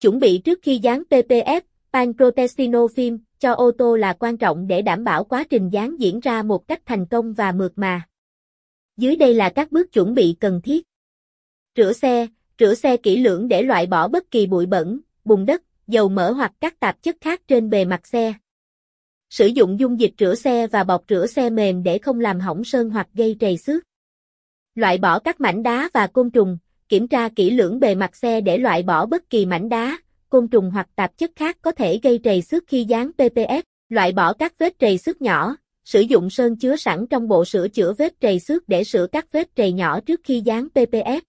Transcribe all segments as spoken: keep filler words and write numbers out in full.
Chuẩn bị trước khi dán pê pê ép, Paint Protection Film, cho ô tô là quan trọng để đảm bảo quá trình dán diễn ra một cách thành công và mượt mà. Dưới đây là các bước chuẩn bị cần thiết. Rửa xe, rửa xe kỹ lưỡng để loại bỏ bất kỳ bụi bẩn, bùn đất, dầu mỡ hoặc các tạp chất khác trên bề mặt xe. Sử dụng dung dịch rửa xe và bọt rửa xe mềm để không làm hỏng sơn hoặc gây trầy xước. Loại bỏ các mảnh đá và côn trùng, kiểm tra kỹ lưỡng bề mặt xe để loại bỏ bất kỳ mảnh đá, côn trùng hoặc tạp chất khác có thể gây trầy xước khi dán pê pê ép, loại bỏ các vết trầy xước nhỏ, sử dụng sơn chứa sẵn trong bộ sửa chữa vết trầy xước để sửa các vết trầy nhỏ trước khi dán pê pê ép.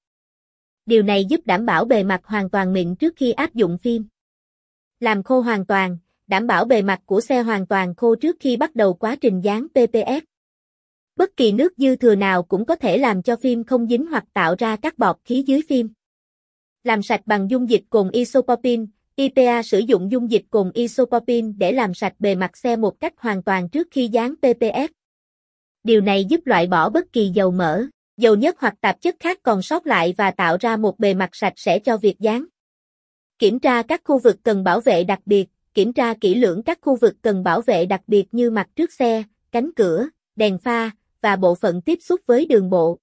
Điều này giúp đảm bảo bề mặt hoàn toàn mịn trước khi áp dụng phim. Làm khô hoàn toàn, đảm bảo bề mặt của xe hoàn toàn khô trước khi bắt đầu quá trình dán pê pê ép. Bất kỳ nước dư thừa nào cũng có thể làm cho phim không dính hoặc tạo ra các bọt khí dưới phim. Làm sạch bằng dung dịch cồn Isopropyl, i pê a sử dụng dung dịch cồn Isopropyl để làm sạch bề mặt xe một cách hoàn toàn trước khi dán pê pê ép. Điều này giúp loại bỏ bất kỳ dầu mỡ, dầu nhớt hoặc tạp chất khác còn sót lại và tạo ra một bề mặt sạch sẽ cho việc dán. Kiểm tra các khu vực cần bảo vệ đặc biệt, kiểm tra kỹ lưỡng các khu vực cần bảo vệ đặc biệt như mặt trước xe, cánh cửa, đèn pha và bộ phận tiếp xúc với đường bộ.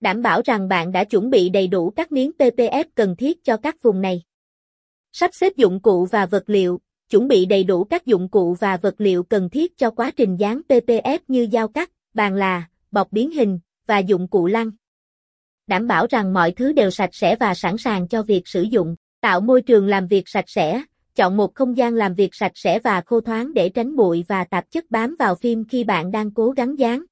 Đảm bảo rằng bạn đã chuẩn bị đầy đủ các miếng pê pê ép cần thiết cho các vùng này. Sắp xếp dụng cụ và vật liệu, chuẩn bị đầy đủ các dụng cụ và vật liệu cần thiết cho quá trình dán pê pê ép như dao cắt, bàn là, bọc biến hình và dụng cụ lăn. Đảm bảo rằng mọi thứ đều sạch sẽ và sẵn sàng cho việc sử dụng, tạo môi trường làm việc sạch sẽ, chọn một không gian làm việc sạch sẽ và khô thoáng để tránh bụi và tạp chất bám vào phim khi bạn đang cố gắng dán.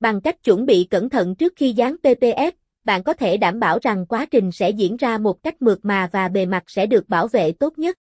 Bằng cách chuẩn bị cẩn thận trước khi dán pê pê ép, bạn có thể đảm bảo rằng quá trình sẽ diễn ra một cách mượt mà và bề mặt sẽ được bảo vệ tốt nhất.